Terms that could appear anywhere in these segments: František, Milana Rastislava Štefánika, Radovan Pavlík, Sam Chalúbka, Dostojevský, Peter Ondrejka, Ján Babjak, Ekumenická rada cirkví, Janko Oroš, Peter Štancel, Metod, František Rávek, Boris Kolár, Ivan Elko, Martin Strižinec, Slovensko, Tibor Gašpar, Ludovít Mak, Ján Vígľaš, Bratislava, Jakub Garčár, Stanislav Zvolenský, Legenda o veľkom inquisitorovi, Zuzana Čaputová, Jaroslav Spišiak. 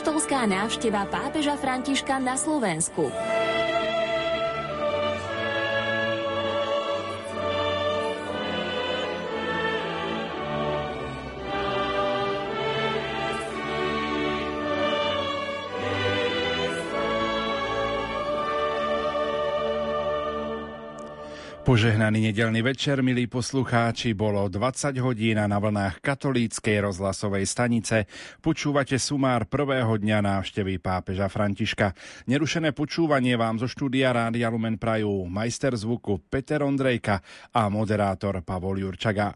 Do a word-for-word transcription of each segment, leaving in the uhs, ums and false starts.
apoštolská návšteva pápeža Františka na Slovensku. Požehnaný nedeľný večer, milí poslucháči, bolo dvadsať hodín a na vlnách katolíckej rozhlasovej stanice počúvate sumár prvého dňa návštevy pápeža Františka. Nerušené počúvanie vám zo štúdia Rádia Lumen prajú majster zvuku Peter Ondrejka a moderátor Pavol Jurčaga.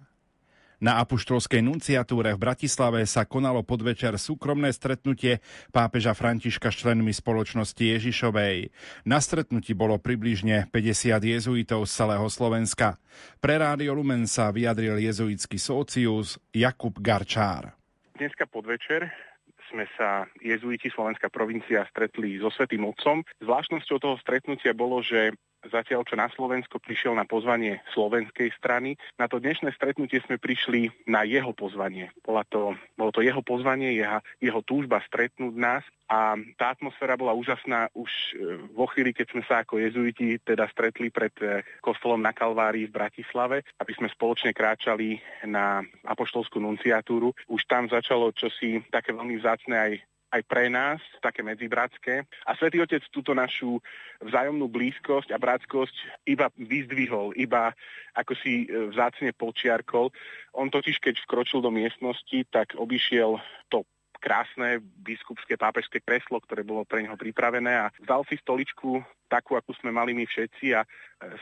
Na Apoštolskej nunciatúre v Bratislave sa konalo podvečer súkromné stretnutie pápeža Františka s členmi spoločnosti Ježišovej. Na stretnutí bolo približne päťdesiat jezuitov z celého Slovenska. Pre Rádio Lumen sa vyjadril jezuitský socius Jakub Garčár. Dneska podvečer sme sa jezuiti Slovenská provincia stretli so Svätým Otcom. Zvláštnosťou toho stretnutia bolo, že zatiaľ, čo na Slovensko prišiel na pozvanie slovenskej strany, na to dnešné stretnutie sme prišli na jeho pozvanie. Bola to, bolo to jeho pozvanie, jeho, jeho túžba stretnúť nás a tá atmosféra bola úžasná už vo chvíli, keď sme sa ako jezuiti teda stretli pred kostolom na Kalvárii v Bratislave, aby sme spoločne kráčali na apoštolskú nunciatúru. Už tam začalo čosi také veľmi vzácne aj aj pre nás, také medzibratské. A Svätý Otec túto našu vzájomnú blízkosť a bratskosť iba vyzdvihol, iba ako si vzácne počiarkol. On totiž, keď vkročil do miestnosti, tak obišiel to krásne biskupské pápežské kreslo, ktoré bolo pre neho pripravené a vzal si stoličku takú, akú sme mali my všetci a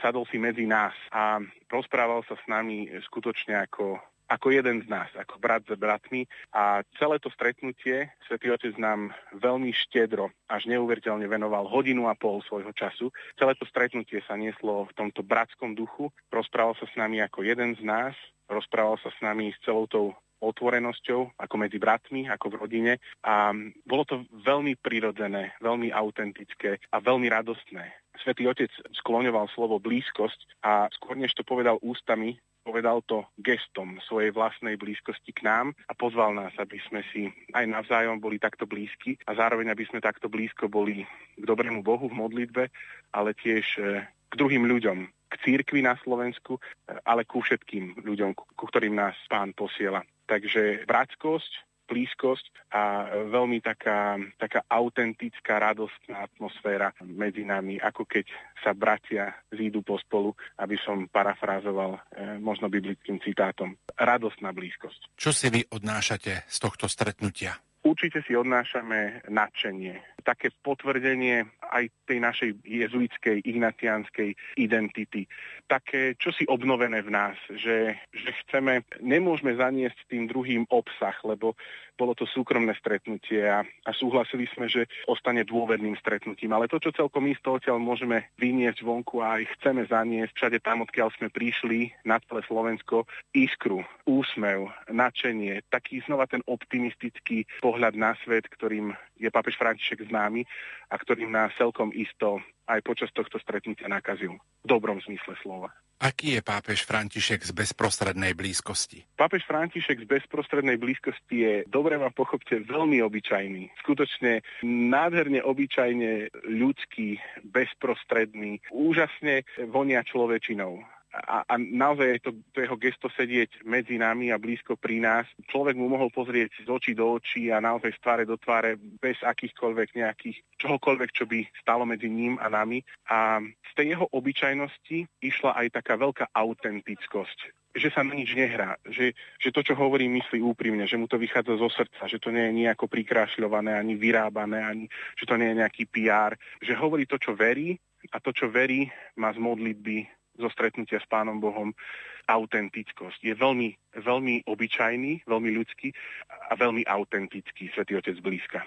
sadol si medzi nás a rozprával sa s nami skutočne ako ako jeden z nás, ako brat s bratmi. A celé to stretnutie Svätý Otec nám veľmi štedro, až neuveriteľne venoval hodinu a pol svojho času. Celé to stretnutie sa nieslo v tomto bratskom duchu. Rozprával sa s nami ako jeden z nás, rozprával sa s nami s celou tou otvorenosťou, ako medzi bratmi, ako v rodine. A bolo to veľmi prirodzené, veľmi autentické a veľmi radostné. Svätý Otec skloňoval slovo blízkosť a skôr než to povedal ústami, povedal to gestom svojej vlastnej blízkosti k nám a pozval nás, aby sme si aj navzájom boli takto blízki a zároveň, aby sme takto blízko boli k dobrému Bohu v modlitbe, ale tiež k druhým ľuďom, k cirkvi na Slovensku, ale ku všetkým ľuďom, ku ktorým nás Pán posiela. Takže bratskosť, blízkosť a veľmi taká, taká autentická, radostná atmosféra medzi nami, ako keď sa bratia zídu po spolu, aby som parafrázoval možno biblickým citátom. Radostná blízkosť. Čo si vy odnášate z tohto stretnutia? Určite si odnášame nadšenie, také potvrdenie aj tej našej jezuitskej, ignatianskej identity. Také čosi obnovené v nás, že, že chceme, nemôžeme zaniesť tým druhým obsah, lebo bolo to súkromné stretnutie a, a súhlasili sme, že ostane dôverným stretnutím. Ale to, čo celkom isto odtiaľ môžeme vyniesť vonku a aj chceme zaniesť všade tam, odkiaľ sme prišli, na celé Slovensko, iskru, úsmev, nadšenie, taký znova ten optimistický pohľad na svet, ktorým je pápež František známy a ktorým nás celkom isto aj počas tohto stretnutia nakazil. V dobrom zmysle slova. Aký je pápež František z bezprostrednej blízkosti? Pápež František z bezprostrednej blízkosti je, dobre ma pochopte, veľmi obyčajný. Skutočne nádherne obyčajne ľudský, bezprostredný, úžasne vonia človečinou. A, a naozaj je to, to jeho gesto sedieť medzi nami a blízko pri nás. Človek mu mohol pozrieť z očí do očí a naozaj z tváre do tváre bez akýchkoľvek nejakých čohokoľvek, čo by stalo medzi ním a nami. A z tej jeho obyčajnosti išla aj taká veľká autentickosť. Že sa na nič nehrá, že, že to, čo hovorí, myslí úprimne, že mu to vychádza zo srdca, že to nie je nejako prikrášľované, ani vyrábané, ani že to nie je nejaký pé er, že hovorí to, čo verí a to, čo verí, má z modlitby zo stretnutia s Pánom Bohom autentickosť. Je veľmi, veľmi obyčajný, veľmi ľudský a veľmi autentický Svätý Otec blízka.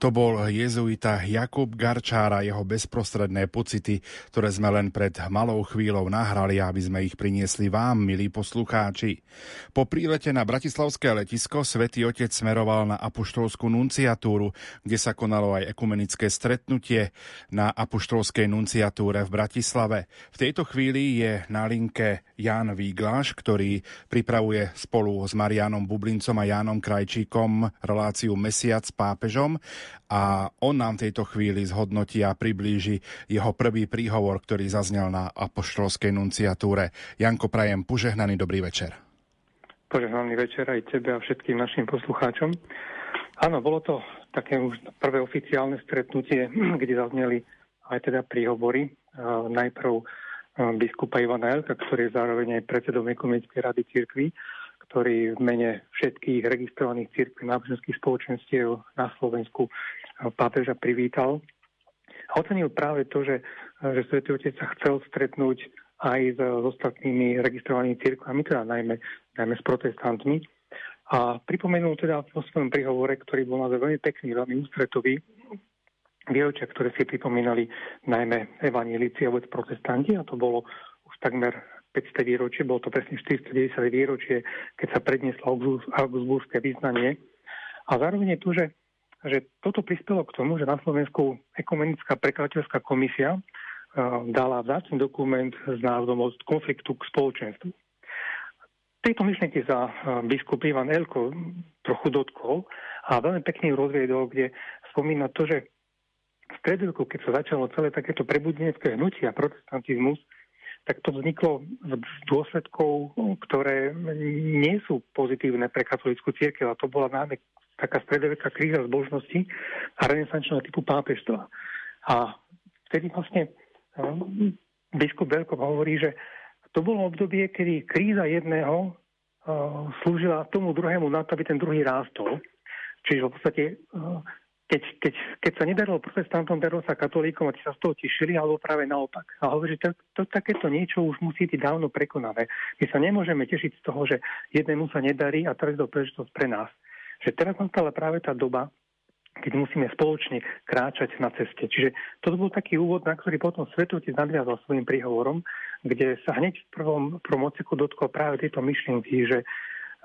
To bol jezuita Jakub Garčár a jeho bezprostredné pocity, ktoré sme len pred malou chvíľou nahrali, aby sme ich priniesli vám, milí poslucháči. Po prílete na bratislavské letisko Svätý Otec smeroval na apoštolskú nunciatúru, kde sa konalo aj ekumenické stretnutie na apoštolskej nunciatúre v Bratislave. V tejto chvíli je na linke Ján Vígľaš, ktorý pripravuje spolu s Mariánom Bublincom a Jánom Krajčíkom reláciu Mesiac s pápežom a on nám v tejto chvíli zhodnotí a priblíži jeho prvý príhovor, ktorý zaznel na Apoštolskej nunciatúre. Janko, prajem požehnaný dobrý večer. Požehnaný večer aj tebe a všetkým našim poslucháčom. Áno, bolo to také už prvé oficiálne stretnutie, kde zazneli aj teda príhovory. Najprv biskupa Ivana Elka, ktorý je zároveň aj predsedom Ekumenickej rady cirkví, ktorý v mene všetkých registrovaných cirkví náboženských spoločenstiev na Slovensku pápeža privítal. A ocenil práve to, že, že Svätý Otec sa chcel stretnúť aj s ostatnými registrovanými cirkvami, teda najmä, najmä s protestantmi. A pripomenul teda vo svojom príhovore, ktorý bol naozaj veľmi pekný, veľmi ústretový, výročia, ktoré si pripomínali najmä evanjelíci a vôbec protestanti, a to bolo už takmer päťsté výročie, bolo to presne štyristodeväťdesiate výročie, keď sa prednieslo augsburské vyznanie. A zároveň je tu, že, že toto prispelo k tomu, že na Slovensku Ekumenická prekladateľská komisia dala vzácny dokument s názvom Od konfliktu k spoločenstvu. Tejto myšlienky sa biskup Ivan Elko trochu dotkol a veľmi pekne ju rozviedol, kde spomína to, že v stredoveku, keď sa začalo celé takéto prebudenecké hnutie a protestantizmus, tak to vzniklo z dôsledkov, ktoré nie sú pozitívne pre katolícku cirkev, a to bola najmä taká stredoveká kríza zbožnosti a renesančného typu pápežstva. A vtedy vlastne biskup Elko hovorí, že to bolo obdobie, kedy kríza jedného slúžila tomu druhému na to, aby ten druhý rástol. Čiže v podstate, keď, keď, keď sa nedarilo protestantom, darilo sa katolíkom, a tí sa z toho tešili, alebo práve naopak. A hovorí, že to, to, takéto niečo už musí byť dávno prekonané. My sa nemôžeme tešiť z toho, že jednému sa nedarí a teraz je to príležitosť pre nás. Že teraz nastala práve tá doba, keď musíme spoločne kráčať na ceste. Čiže toto bol taký úvod, na ktorý potom Svätý Otec nadviazal svojim príhovorom, kde sa hneď v prvom, prvom odseku dotkol práve tejto myšlienky, že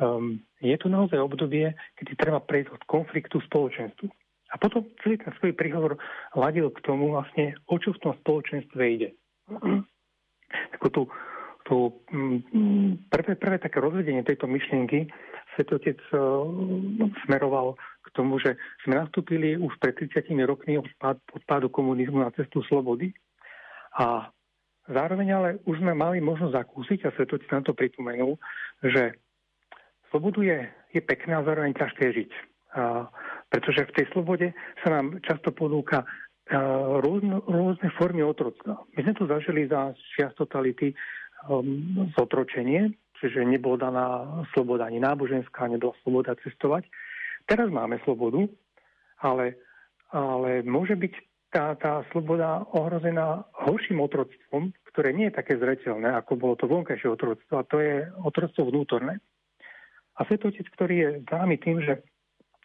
um, je tu naozaj obdobie, kedy treba prejsť od konfliktu spoločenstvu. A potom celý ten svoj príhovor ladil k tomu vlastne, o čo v tom spoločenstve ide. Ako tu, tu um, prvé, prvé také rozvedenie tejto myšlienky Svätý Otec uh, smeroval k tomu, že sme nastúpili už pred tridsiatimi rokmi od pádu komunizmu na cestu slobody. A zároveň ale už sme mali možnosť zakúsiť, a Svätý Otec nám to pripomenul, že slobodu je, je pekná a zároveň ťažké žiť. A pretože v tej slobode sa nám často ponúka rôzne, rôzne formy otroctva. My sme tu zažili za čias totality um, zotročenie, čiže nebola daná sloboda ani náboženská, nebola sloboda cestovať. Teraz máme slobodu, ale, ale môže byť tá, tá sloboda ohrozená horším otroctvom, ktoré nie je také zreteľné, ako bolo to vonkajšie otroctvo, a to je otroctvo vnútorné. A Svätý Otec, ktorý je známy tým, že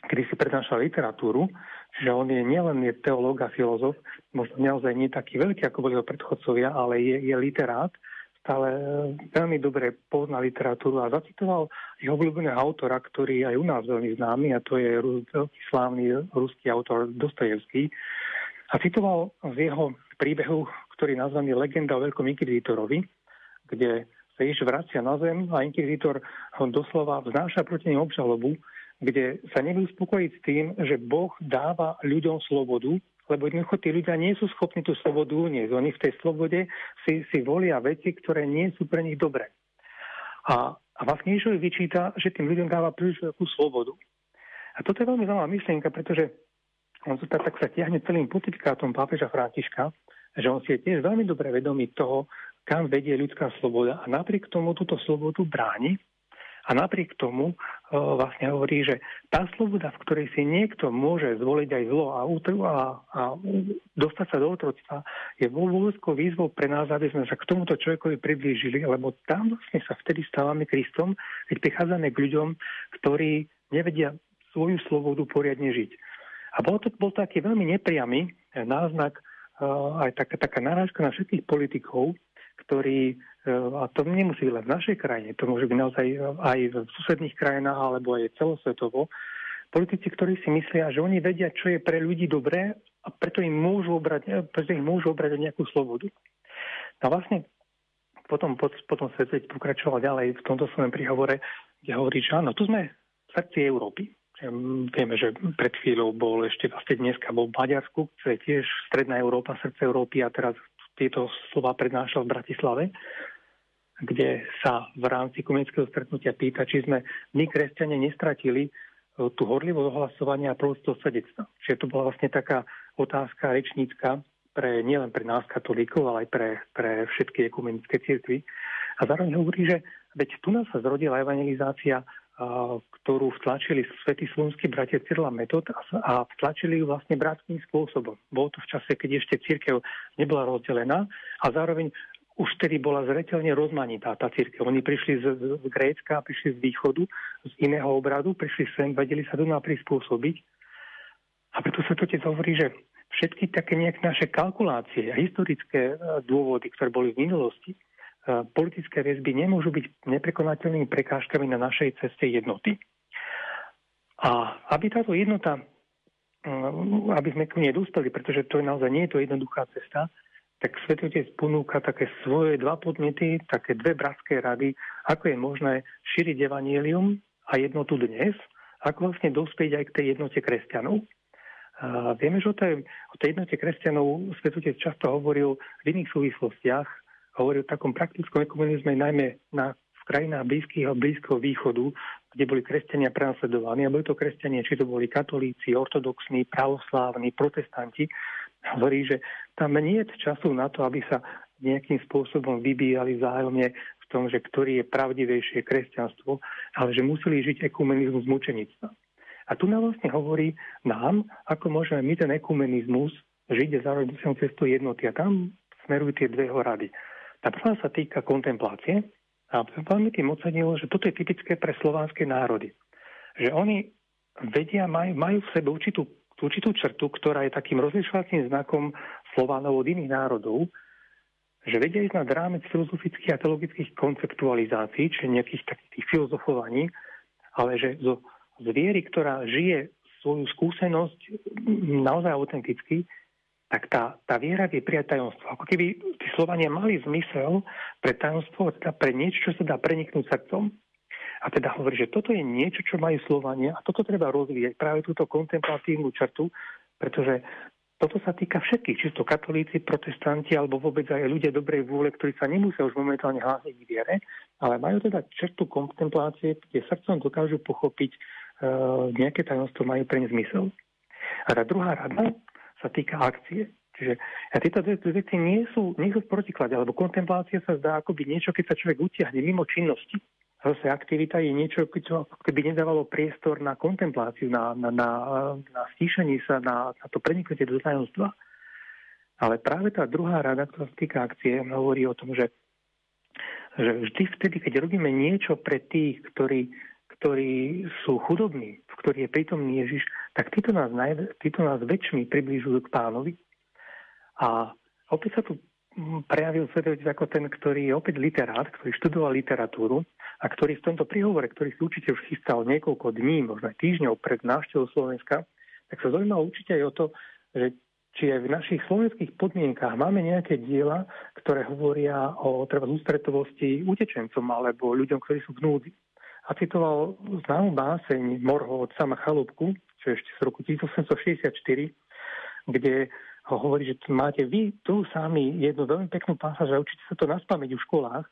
kedy si prednášal literatúru, že on je nielen je teológ a filozof, možno naozaj nie taký veľký, ako boli jeho predchodcovia, ale je, je literát, stále veľmi dobre pozná literatúru a zacitoval jeho obľúbeného autora, ktorý aj u nás veľmi známy, a to je veľký slávny ruský autor Dostojevský. A citoval z jeho príbehu, ktorý je nazvaný Legenda o veľkom inquisitorovi, kde sa Ježiš vracia na zem a inkvizitor ho doslova vznáša proti nemu obžalobu, kde sa nebudú spokojiť s tým, že Boh dáva ľuďom slobodu, lebo jednoducho tí ľudia nie sú schopní tú slobodu uniesť. Oni v tej slobode si, si volia veci, ktoré nie sú pre nich dobré. A, a vlastne Ježiš vyčíta, že tým ľuďom dáva príliš veľkú slobodu. A toto je veľmi zaujímavá myšlienka, pretože on sa tak sa tiahne celým pontifikátom pápeža Františka, že on si je tiež veľmi dobre vedomý toho, kam vedie ľudská sloboda, a napriek tomu túto slobodu bráni. A napriek tomu vlastne hovorí, že tá sloboda, v ktorej si niekto môže zvoliť aj zlo a, a, a dostať sa do otroctva, je veľkou výzvou pre nás, aby sme sa k tomuto človekovi priblížili, lebo tam vlastne sa vtedy stávame Kristom, keď prichádzame k ľuďom, ktorí nevedia svoju slobodu poriadne žiť. A bol to, bol to taký veľmi nepriamy náznak, aj taká, taká narážka na všetkých politikov, ktorí, a to nemusí byť len v našej krajine, to môže byť naozaj aj v susedných krajinách, alebo aj celosvetovo, politici, ktorí si myslia, že oni vedia, čo je pre ľudí dobré, a preto im môžu obrať, preto im môžu obrať nejakú slobodu. A vlastne potom, potom svetec pokračoval ďalej v tomto svojom príhovore, kde hovorí, že áno, tu sme v srdci Európy. Vieme, že pred chvíľou bol ešte vlastne dneska bol v Maďarsku, čo je tiež stredná Európa, srdce Európy, a teraz tieto slova prednášal v Bratislave, kde sa v rámci ekumenického stretnutia pýta, či sme my, kresťania, nestratili tú horlivosť ohlasovania a proroctvo svedectva. Čiže to bola vlastne taká otázka rečnícka pre, nielen pre nás katolíkov, ale aj pre, pre všetky ekumenické cirkvi. A zároveň hovorí, že veď tu nás sa zrodila evangelizácia, ktorú vtlačili svätí slunskí bratia Cyril a Metod a vtlačili ju vlastne bratským spôsobom. Bolo to v čase, keď ešte cirkev nebola rozdelená a zároveň už tedy bola zreteľne rozmanitá tá cirkev. Oni prišli z, z, z Grécka, prišli z východu, z iného obradu, prišli sem, vedeli sa do nás prispôsobiť. A preto sa to tiež hovorí, že všetky také nejaké naše kalkulácie a historické dôvody, ktoré boli v minulosti, politické väzby nemôžu byť neprekonateľnými prekážkami na našej ceste jednoty. A aby táto jednota, aby sme k nej dospeli, pretože to je naozaj nie je to jednoduchá cesta, tak Svätý Otec ponúka také svoje dva podnety, také dve bratské rady, ako je možné šíriť evanjelium a jednotu dnes, ako vlastne dospieť aj k tej jednote kresťanov. A vieme, že o tej, o tej jednote kresťanov Svätý Otec často hovoril v iných súvislostiach, hovoril o takom praktickom ekumenizme, najmä na, v krajinách blízkeho, blízkeho východu, kde boli kresťania prenasledovaní. A boli to kresťania, či to boli katolíci, ortodoxní, pravoslávni, protestanti. Hovorí, že tam nie je času na to, aby sa nejakým spôsobom vybíjali vzájomne v tom, že ktorý je pravdivejšie kresťanstvo, ale že museli žiť ekumenizmus mučenictva. A tu nám vlastne hovorí nám, ako môžeme my ten ekumenizmus žiť a zároveň cestu jednoty. A tam smerujú tie dve rady. Tá prvá sa týka kontemplácie a veľmi tým ocenilo, že toto je typické pre slovanské národy. Že oni vedia, majú, majú v sebe určitú, určitú črtu, ktorá je takým rozlišovacím znakom Slovanov od iných národov, že vedia ísť nad rámec filozofických a teologických konceptualizácií, čiže nejakých takých filozofovaní, ale že zo zviery, ktorá žije svoju skúsenosť naozaj autenticky, tak tá, tá viera vie prijať tajomstvo. Ako keby tí Slovania mali zmysel pre tajomstvo, teda pre niečo, čo sa dá preniknúť srdcom. A teda hovorí, že toto je niečo, čo majú Slovania a toto treba rozvíjať, práve túto kontemplatívnu črtu, pretože toto sa týka všetkých, či to katolíci, protestanti alebo vôbec aj ľudia dobrej vôle, ktorí sa nemusia už momentálne hlásiť k viere, ale majú teda črtu kontemplácie, kde srdcom dokážu pochopiť, e, nejaké tajomstvo majú pre ne zmysel. A tá druhá rada sa týka akcie. Čiže a tieto dve veci nie sú, nie sú v protiklade, alebo kontemplácia sa zdá ako by niečo, keď sa človek utiahne mimo činnosti. A zase aktivita je niečo, čo keby nedávalo priestor na kontempláciu, na, na, na, na stíšenie sa, na, na to preniknutie do tajomstva. Ale práve tá druhá rada, ktorá sa týka akcie, hovorí o tom, že, že vždy vtedy, keď robíme niečo pre tých, ktorí ktorí sú chudobní, v ktorých je prítomný Ježiš, tak títo nás, naj... títo nás väčšmi približujú k Pánovi. A opäť sa tu prejavil Svätý Otec ako ten, ktorý je opäť literát, ktorý študoval literatúru a ktorý v tomto príhovore, ktorý si určite už chystal niekoľko dní, možno aj týždňov pred návštevou Slovenska, tak sa zaujímal určite aj o to, že či aj v našich slovenských podmienkách máme nejaké diela, ktoré hovoria o treba ústretovosti utečencom alebo ľuďom, ktorí sú v núdzi. A citoval známu báseň Morho od Sama Chalúbku, čo je ešte z roku tisícosemstošesťdesiatštyri, kde ho hovorí, že máte vy tu sami jednu veľmi peknú pásaž a učíte sa to na spamäť v školách,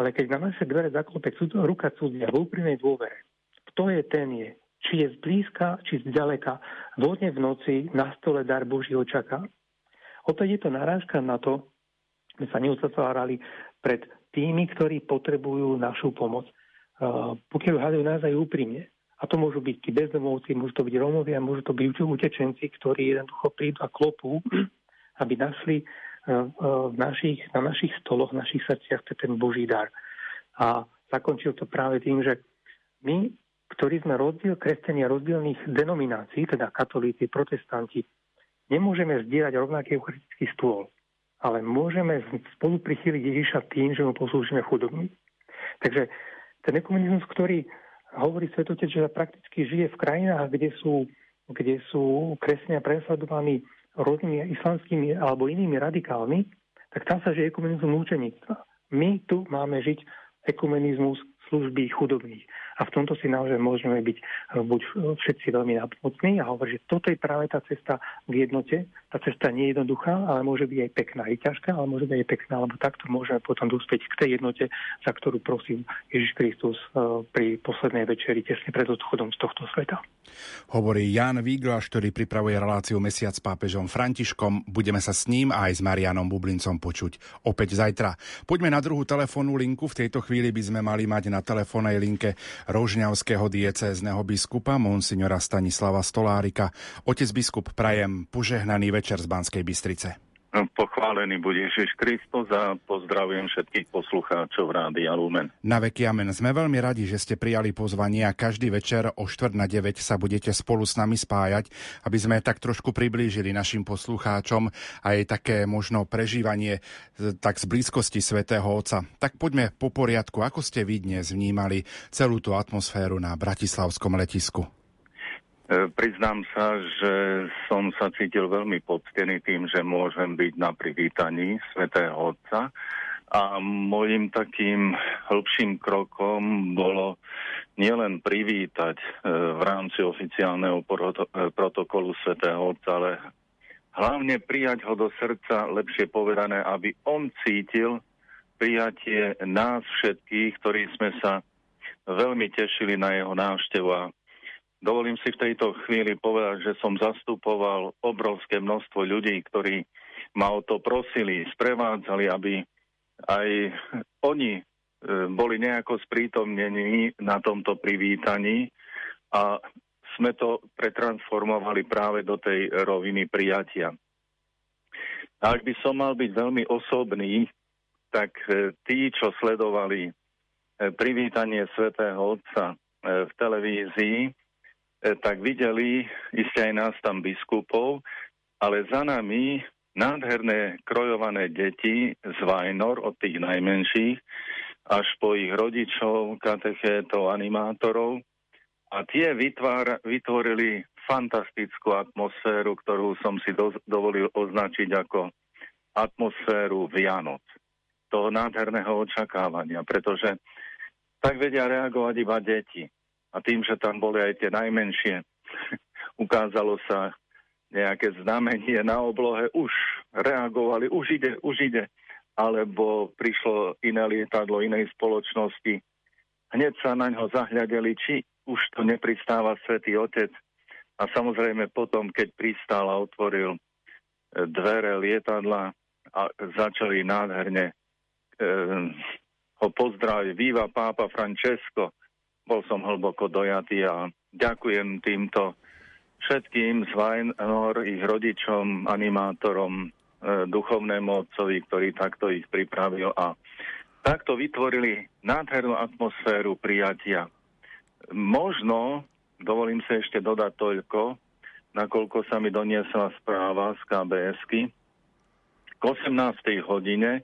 ale keď na naše dvere zaklope ruka cudzia v úprimnej dôvere, kto je ten je, či je zblízka, či zďaleka, vodne v noci na stole dar Božího čaká. Opäť je to narážka na to, že sa neuzatvárali pred tými, ktorí potrebujú našu pomoc. Uh, pokiaľ hľadajú naozaj úprimne. A to môžu byť tí bezdomovci, môžu to byť Rómovia, môžu to byť utečenci, ktorí jednoducho prídu a klopú, aby našli uh, uh, našich, na našich stoloch, v našich srdciach ten Boží dar. A zakončil to práve tým, že my, ktorí sme rozdiel kresťania rozdielných denominácií, teda katolíci, protestanti, nemôžeme zdieľať rovnaký eucharistický stôl, ale môžeme spolu prichýliť Ježiša tým, že mu poslúžime chudobní. Takže ten ekumenizmus, ktorý hovorí Svätý Otec, že prakticky žije v krajinách, kde sú, kde sú kresťania prenasledovaní rôznymi islamskými alebo inými radikálmi, tak tam sa žije ekumenizmus mučenictva. My tu máme žiť ekumenizmus služby chudobných. A v tomto si naozaj môžeme byť buď všetci veľmi napomocní a hovoriť, že toto je práve tá cesta k jednote. Tá cesta nie je jednoduchá, ale môže byť aj pekná, aj ťažká, ale môže byť aj pekná, lebo takto môžeme potom dospieť k tej jednote, za ktorú prosím Ježiš Kristus pri poslednej večeri tesne pred odchodom z tohto sveta. Hovorí Ján Vígľaš, ktorý pripravuje reláciu Mesiac s pápežom Františkom. Budeme sa s ním a aj s Marianom Bublincom počuť opäť zajtra. Poďme na druhú telefónnu linku. V tejto chvíli by sme mali mať na telefónnej linke rožňavského diecézneho biskupa monsignora Stanislava Stolárika. Otec biskup, prajem požehnaný večer z Banskej Bystrice. Pochválený buď Ježiš Kristus a pozdravujem všetkých poslucháčov Rádia Lumen. Na veky amen. Sme veľmi radi, že ste prijali pozvanie a každý večer o štvrť na deväť sa budete spolu s nami spájať, aby sme tak trošku priblížili našim poslucháčom aj také možno prežívanie tak z blízkosti svätého Otca. Tak poďme po poriadku, ako ste vy dnes vnímali celú tú atmosféru na bratislavskom letisku? Priznám sa, že som sa cítil veľmi poctený tým, že môžem byť na privítaní svätého Otca a môjim takým hĺbším krokom bolo nielen privítať v rámci oficiálneho protokolu svätého Otca, ale hlavne prijať ho do srdca, lepšie povedané, aby on cítil prijatie nás všetkých, ktorí sme sa veľmi tešili na jeho návštevu. A dovolím si v tejto chvíli povedať, že som zastupoval obrovské množstvo ľudí, ktorí ma o to prosili, sprevádzali, aby aj oni boli nejako sprítomnení na tomto privítaní a sme to pretransformovali práve do tej roviny prijatia. Ak by som mal byť veľmi osobný, tak tí, čo sledovali privítanie svätého Otca v televízii, tak videli iste aj nás tam biskupov, ale za nami nádherné krojované deti z Vajnor, od tých najmenších až po ich rodičov, katechétov, animátorov. A tie vytvár, vytvorili fantastickú atmosféru, ktorú som si do, dovolil označiť ako atmosféru Vianoc. Toho nádherného očakávania, pretože tak vedia reagovať iba deti. A tým, že tam boli aj tie najmenšie, ukázalo sa nejaké znamenie na oblohe, už reagovali, už ide, už ide. Alebo prišlo iné lietadlo inej spoločnosti. Hneď sa na ňo zahľadeli, či už to nepristáva Svätý Otec. A samozrejme potom, keď pristál a otvoril dvere lietadla a začali nádherne eh, ho pozdraviť. Viva pápa Francesco! Bol som hlboko dojatý a ďakujem týmto všetkým z Vajnor, ich rodičom, animátorom, duchovnému otcovi, ktorý takto ich pripravil a takto vytvorili nádhernú atmosféru prijatia. Možno, dovolím sa ešte dodať toľko, nakoľko sa mi doniesla správa z ká bé esky, k osemnástej hodine,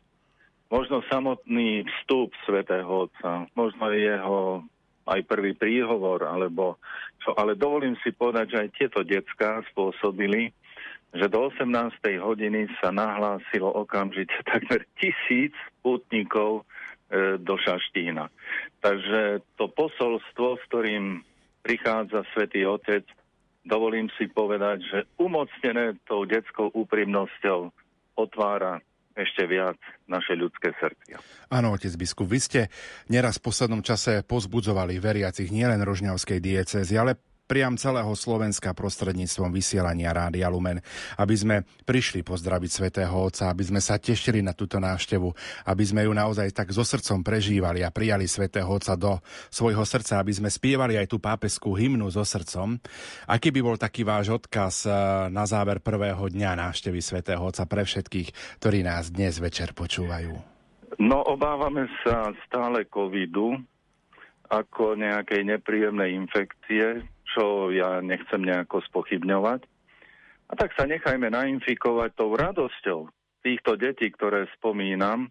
možno samotný vstup svätého Otca, možno jeho aj prvý príhovor, alebo čo, ale dovolím si povedať, že aj tieto decká spôsobili, že do osemnástej hodiny sa nahlásilo okamžite takmer tisíc pútnikov e, do Šaštína. Takže to posolstvo, s ktorým prichádza Svätý Otec, dovolím si povedať, že umocnené tou detskou úprimnosťou otvára ešte viac naše ľudské srdcia. Áno, otec biskup, vy ste neraz v poslednom čase pozbudzovali veriacich nielen rožňavskej diecézy, ale priam celého Slovenska prostredníctvom vysielania Rádia Lumen, aby sme prišli pozdraviť svätého Otca, aby sme sa tešili na túto návštevu, aby sme ju naozaj tak so srdcom prežívali a prijali svätého Otca do svojho srdca, aby sme spievali aj tú pápeskú hymnu so srdcom. Aký by bol taký váš odkaz na záver prvého dňa návštevy svätého Otca pre všetkých, ktorí nás dnes večer počúvajú? No, obávame sa stále covidu ako nejakej nepríjemnej infekcie, čo ja nechcem nejako spochybňovať. A tak sa nechajme nainfikovať tou radosťou týchto detí, ktoré spomínam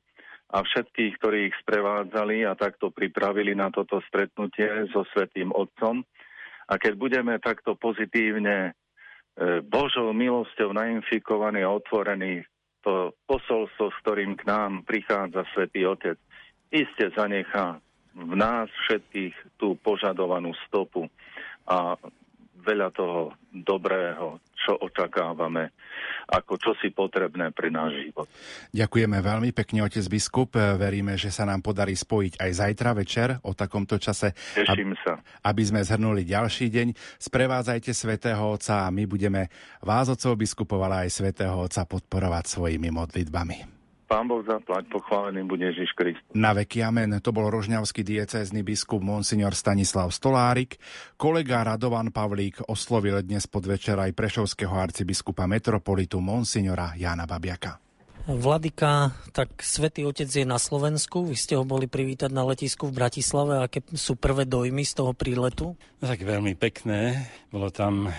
a všetkých, ktorí ich sprevádzali a takto pripravili na toto stretnutie so Svätým Otcom. A keď budeme takto pozitívne Božou milosťou nainfikovaní a otvorení to posolstvo, s ktorým k nám prichádza Svätý Otec, iste zanechá v nás všetkých tú požadovanú stopu a veľa toho dobrého, čo očakávame, ako čo si potrebné pre náš život. Ďakujeme veľmi pekne, otec biskup. Veríme, že sa nám podarí spojiť aj zajtra večer o takomto čase. Teším sa. Aby sme zhrnuli ďalší deň. Sprevádzajte svätého Otca a my budeme vás, otcov biskupov, ale aj svätého Otca podporovať svojimi modlitbami. Pán Boh zaplať, pochválený bude Ježiš Kristus. Na veky amen. To bol rožňavský diecézny biskup monsignor Stanislav Stolárik. Kolega Radovan Pavlík oslovil dnes podvečer aj prešovského arcibiskupa metropolitu monsignora Jána Babjaka. Vladyka, tak Svätý Otec je na Slovensku. Vy ste ho boli privítať na letisku v Bratislave. Aké sú prvé dojmy z toho príletu? Tak veľmi pekné. Bolo tam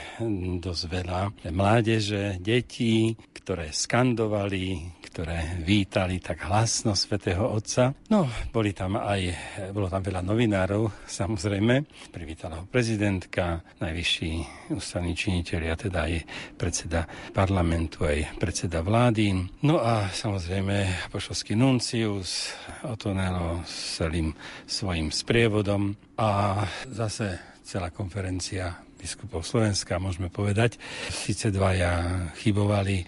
dosť veľa mládeže, detí, ktoré skandovali, ktoré vítali tak hlasno Svätého Otca. No, boli tam aj, bolo tam veľa novinárov, samozrejme. Privítala ho prezidentka, najvyšší ústavní činitelia, teda aj predseda parlamentu, aj predseda vlády. No a samozrejme apoštolský nuncius, Otonello s celým svojím sprievodom a zase celá konferencia biskupov Slovenska, môžeme povedať. Síce dvaja chybovali,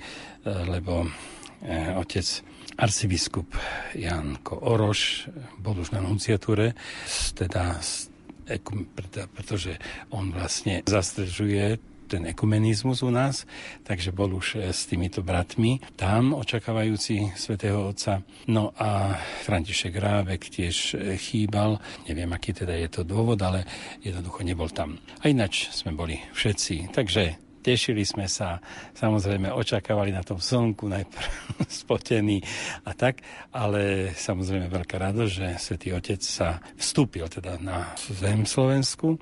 lebo otec arcibiskup Janko Oroš bol už na nunciatúre, teda, pretože on vlastne zastržuje ten ekumenizmus u nás, takže bol už s týmito bratmi tam očakávajúci svätého Otca. No a František Rávek tiež chýbal, neviem aký teda je to dôvod, ale jednoducho nebol tam. A ináč sme boli všetci, takže tešili sme sa, samozrejme očakávali na tom slnku, najprv spotený a tak, ale samozrejme veľká radosť, že Svätý Otec sa vstúpil teda na zem Slovensku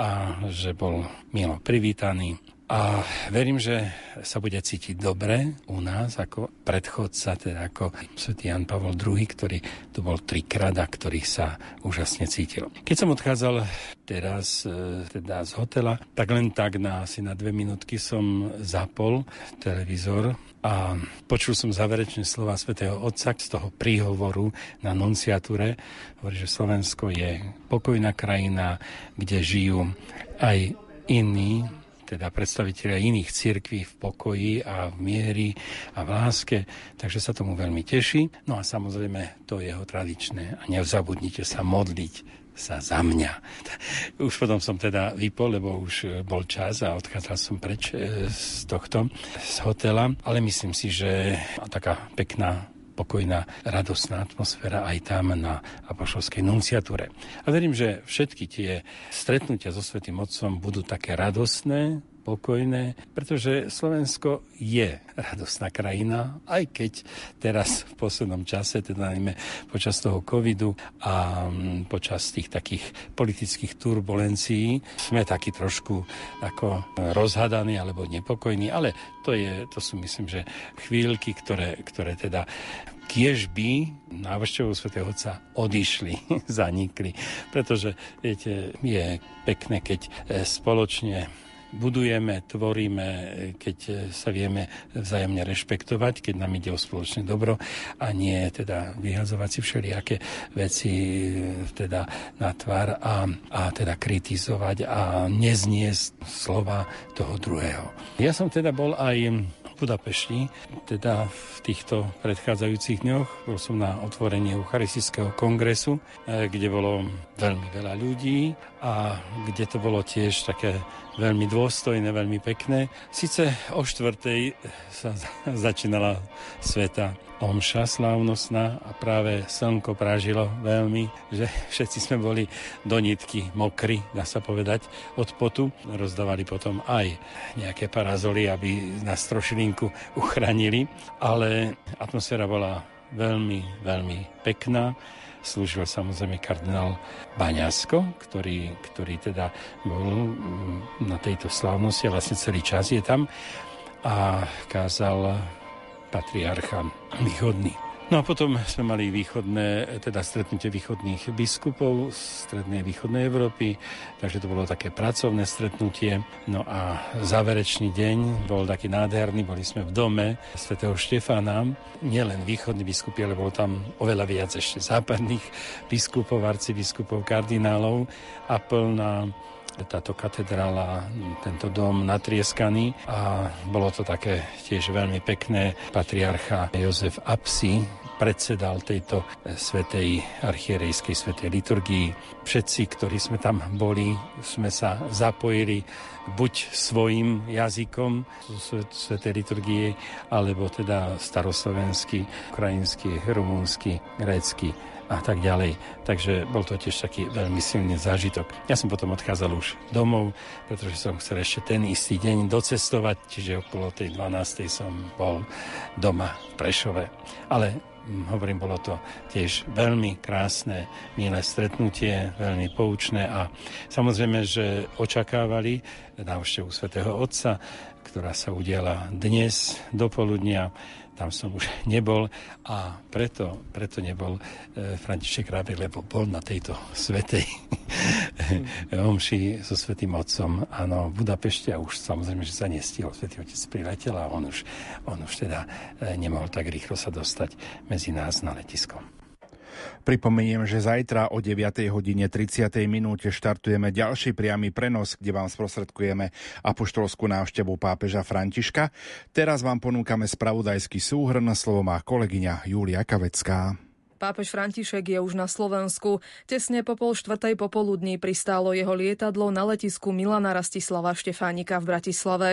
a že bol milo privítaný. A verím, že sa bude cítiť dobre u nás ako predchodca, teda ako svätý Ján Pavol druhý, ktorý tu bol trikrát a ktorý sa úžasne cítil. Keď som odchádzal teraz teda z hotela, tak len tak na asi na dve minútky som zapol televízor a počul som záverečné slova svätého Otca z toho príhovoru na nunciatúre. Hovorí, že Slovensko je pokojná krajina, kde žijú aj iní, teda predstavitelia iných cirkví v pokoji a v miery a v láske, takže sa tomu veľmi teší. No a samozrejme to jeho tradičné a nezabudnite sa modliť sa za mňa. Už potom som teda vypol, lebo už bol čas a odchádzal som preč z tohto, z hotela, ale myslím si, že taká pekná pokojná, radosná atmosféra aj tam na apoštolskej nunciatúre. A verím, že všetky tie stretnutia so Svätým Otcom budú také radosné, pokojné, pretože Slovensko je radosná krajina, aj keď teraz v poslednom čase, teda najmä počas toho covidu a počas tých takých politických turbulencií sme takí trošku ako rozhadaní alebo nepokojní, ale to, je, to sú myslím, že chvíľky, ktoré, ktoré teda kiež by návštevou svätého Otca odišli, zanikli, pretože viete, je pekné, keď spoločne budujeme, tvoríme, keď sa vieme vzájomne rešpektovať, keď nám ide o spoločné dobro a nie teda vyhazovať si všelijaké veci teda na tvár a, a teda kritizovať a nezniesť slova toho druhého. Ja som teda bol aj Budapešti, teda v týchto predchádzajúcich dňoch. Bol som na otvorení Eucharistického kongresu, kde bolo veľmi veľa ľudí a kde to bolo tiež také veľmi dôstojné, veľmi pekné. Sice o štvrtej sa začínala sveta omša slávnostná a práve slnko prážilo veľmi, že všetci sme boli do nitky mokrí, dá sa povedať, od potu. Rozdávali potom aj nejaké parazoly, aby nás trošilinku uchránili, ale atmosféra bola veľmi, veľmi pekná. Slúžil samozrejme kardinál Baňasko, ktorý, ktorý teda bol na tejto slávnosti a vlastne celý čas je tam a kázal patriarcha Východný No a potom sme mali východné, teda stretnutie východných biskupov strednej východnej Európy, takže to bolo také pracovné stretnutie. No a záverečný deň bol taký nádherný, boli sme v dome svätého Štefána, nielen východní biskupi, ale bolo tam oveľa viac ešte západných biskupov, arcibiskupov, kardinálov a plná táto katedrála, tento dom natrieskaný a bolo to také tiež veľmi pekné. Patriarcha Jozef Absi predsedal tejto svätej archierejskej svätej liturgii. Všetci, ktorí sme tam boli, sme sa zapojili buď svojim jazykom svätej liturgie, alebo teda staroslovenský, ukrajinský, rumúnsky, grécky a tak ďalej. Takže bol to tiež taký veľmi silný zážitok. Ja som potom odchádzal už domov, pretože som chcel ešte ten istý deň docestovať, čiže okolo tej dvanástej som bol doma v Prešove. Ale hovorím, bolo to tiež veľmi krásne, milé stretnutie, veľmi poučné a samozrejme, že očakávali návštevu svätého Otca, ktorá sa udiala dnes dopoludnia. Tam som už nebol a preto, preto nebol e, František Rávek, lebo bol na tejto svätej omši so svätým Otcom. Áno, v Budapešti a už samozrejme, že sa nestihol. Svätý Otec priletel a on už, on už teda e, nemohol tak rýchlo sa dostať medzi nás na letisko. Pripomeniem, že zajtra o deviatej hodine tridsiatej minúte štartujeme ďalší priamy prenos, kde vám sprostredkujeme apoštolskú návštevu pápeža Františka. Teraz vám ponúkame spravodajský súhrn, slovo má kolegyňa Júlia Kavecká. Pápež František je už na Slovensku. Tesne po pol štvrtej popoludní pristálo jeho lietadlo na letisku Milana Rastislava Štefánika v Bratislave.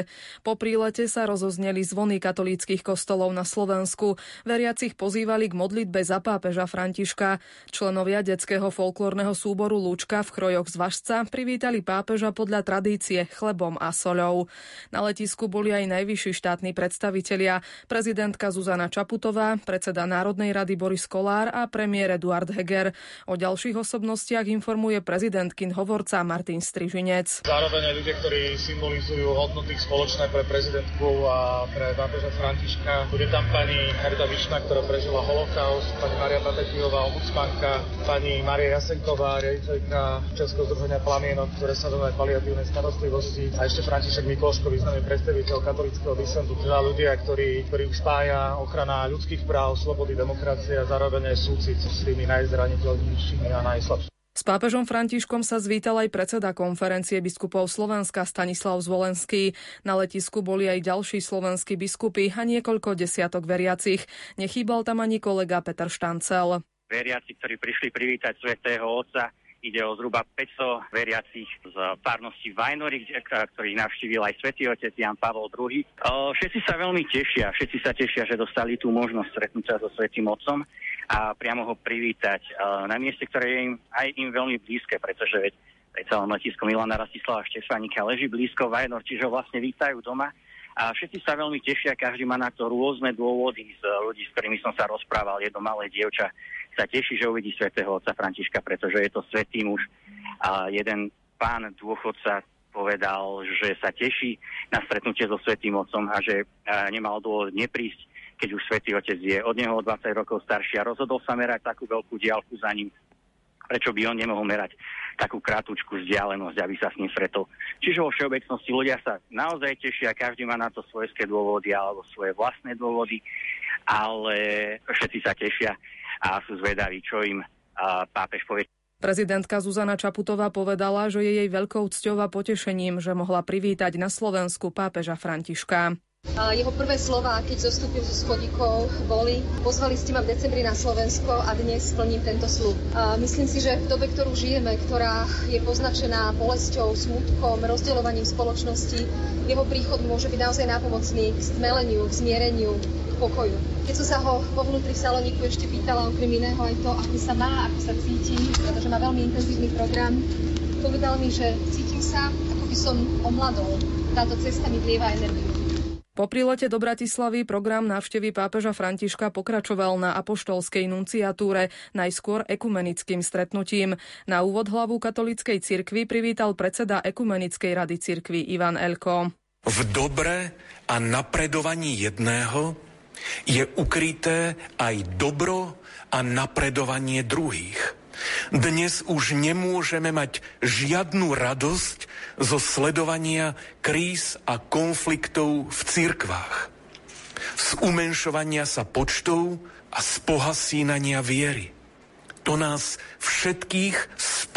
Po prílete sa rozozneli zvony katolíckych kostolov na Slovensku. Veriacich pozývali k modlitbe za pápeža Františka. Členovia detského folklórneho súboru Lúčka v krojoch z Vašca privítali pápeža podľa tradície chlebom a soľou. Na letisku boli aj najvyšší štátni predstavitelia, prezidentka Zuzana Čaputová, predseda Národnej rady Boris Kolár a premiér Eduard Heger. O ďalších osobnostiach informuje prezidentkin hovorca Martin Strižinec. Zároveň aj ľudia, ktorí symbolizujú hodnoty spoločné pre prezidentku a pre pápeža Františka. Bude tam pani Herda Višna, ktorá prežila holokaust, pani Maria Patekiová, ombudsmanka, pani Maria Jasenková, riaditeľka Českého združenia Plamienok, ktoré sa venuje paliatívnej starostlivosti, a ešte František Mikloško, významný predstaviteľ katolíckeho disentu. Teda ľudia, ktorí, ktorí spája ochrana ľudských práv, slobody, demokracie a zároveň súcit s tými najzraniteľnejšími a najslabšími. S pápežom Františkom sa zvítal aj predseda konferencie biskupov Slovenska Stanislav Zvolenský. Na letisku boli aj ďalší slovenskí biskupy a niekoľko desiatok veriacich. Nechýbal tam ani kolega Peter Štancel. Veriaci, ktorí prišli privítať svätého Otca, ide o zhruba päťsto veriacich z farnosti Vajnory, ktorých navštívil aj svätý Otec Ján Pavol druhý. Všetci sa veľmi tešia, všetci sa tešia, že dostali tú možnosť stretnúť sa so svätým Otcom a priamo ho privítať na mieste, ktoré je im aj im veľmi blízke, pretože veď predsa len letisko Milana Rastislava Štefánika leží blízko Vajnor, čiže ho vlastne vítajú doma a všetci sa veľmi tešia, každý má na to rôzne dôvody. Z ľudí, s ktorými som sa rozprával, jedno malé dievča sa teší, že uvidí svätého Otca Františka, pretože je to svätý muž. A jeden pán dôchodca povedal, že sa teší na stretnutie so svätým Otcom a že nemal dôvod neprísť, keď už svätý Otec je od neho o dvadsať rokov starší a rozhodol sa merať takú veľkú diaľku za ním. Prečo by on nemohol merať takú krátúčku vzdialenosť, aby sa s ním stretol? Čiže vo všeobecnosti ľudia sa naozaj tešia, každý má na to svojské dôvody alebo svoje vlastné dôvody, ale všetci sa tešia a sú zvedaví, čo im a, pápež povie. Prezidentka Zuzana Čaputová povedala, že je jej veľkou cťou a potešením, že mohla privítať na Slovensku pápeža Františka. Jeho prvé slová, keď zostúpil zo schodíkov, boli: pozvali ste ma v decembri na Slovensko a dnes splním tento sľub. Myslím si, že v dobe, ktorú žijeme, ktorá je poznačená bolesťou, smútkom, rozdeľovaním spoločnosti, jeho príchod môže byť naozaj nápomocný k stmeleniu, k zmiereniu, k pokoju. Keď som sa ho vo vnútri Saloniku ešte pýtala okrem iného aj to, ako sa má, ako sa cíti, pretože má veľmi intenzívny program, povedal mi, že cítim sa, ako by som omladol. Táto cesta mi vlieva energiu. Po prílete do Bratislavy program návštevy pápeža Františka pokračoval na Apoštolskej nunciatúre, najskôr ekumenickým stretnutím. Na úvod hlavu katolíckej cirkvi privítal predseda Ekumenickej rady cirkví Ivan Elko. V dobre a napredovaní jedného je ukryté aj dobro a napredovanie druhých. Dnes už nemôžeme mať žiadnu radosť zo sledovania kríz a konfliktov v cirkvách, z umenšovania sa počtov a z pohasínania viery. To nás všetkých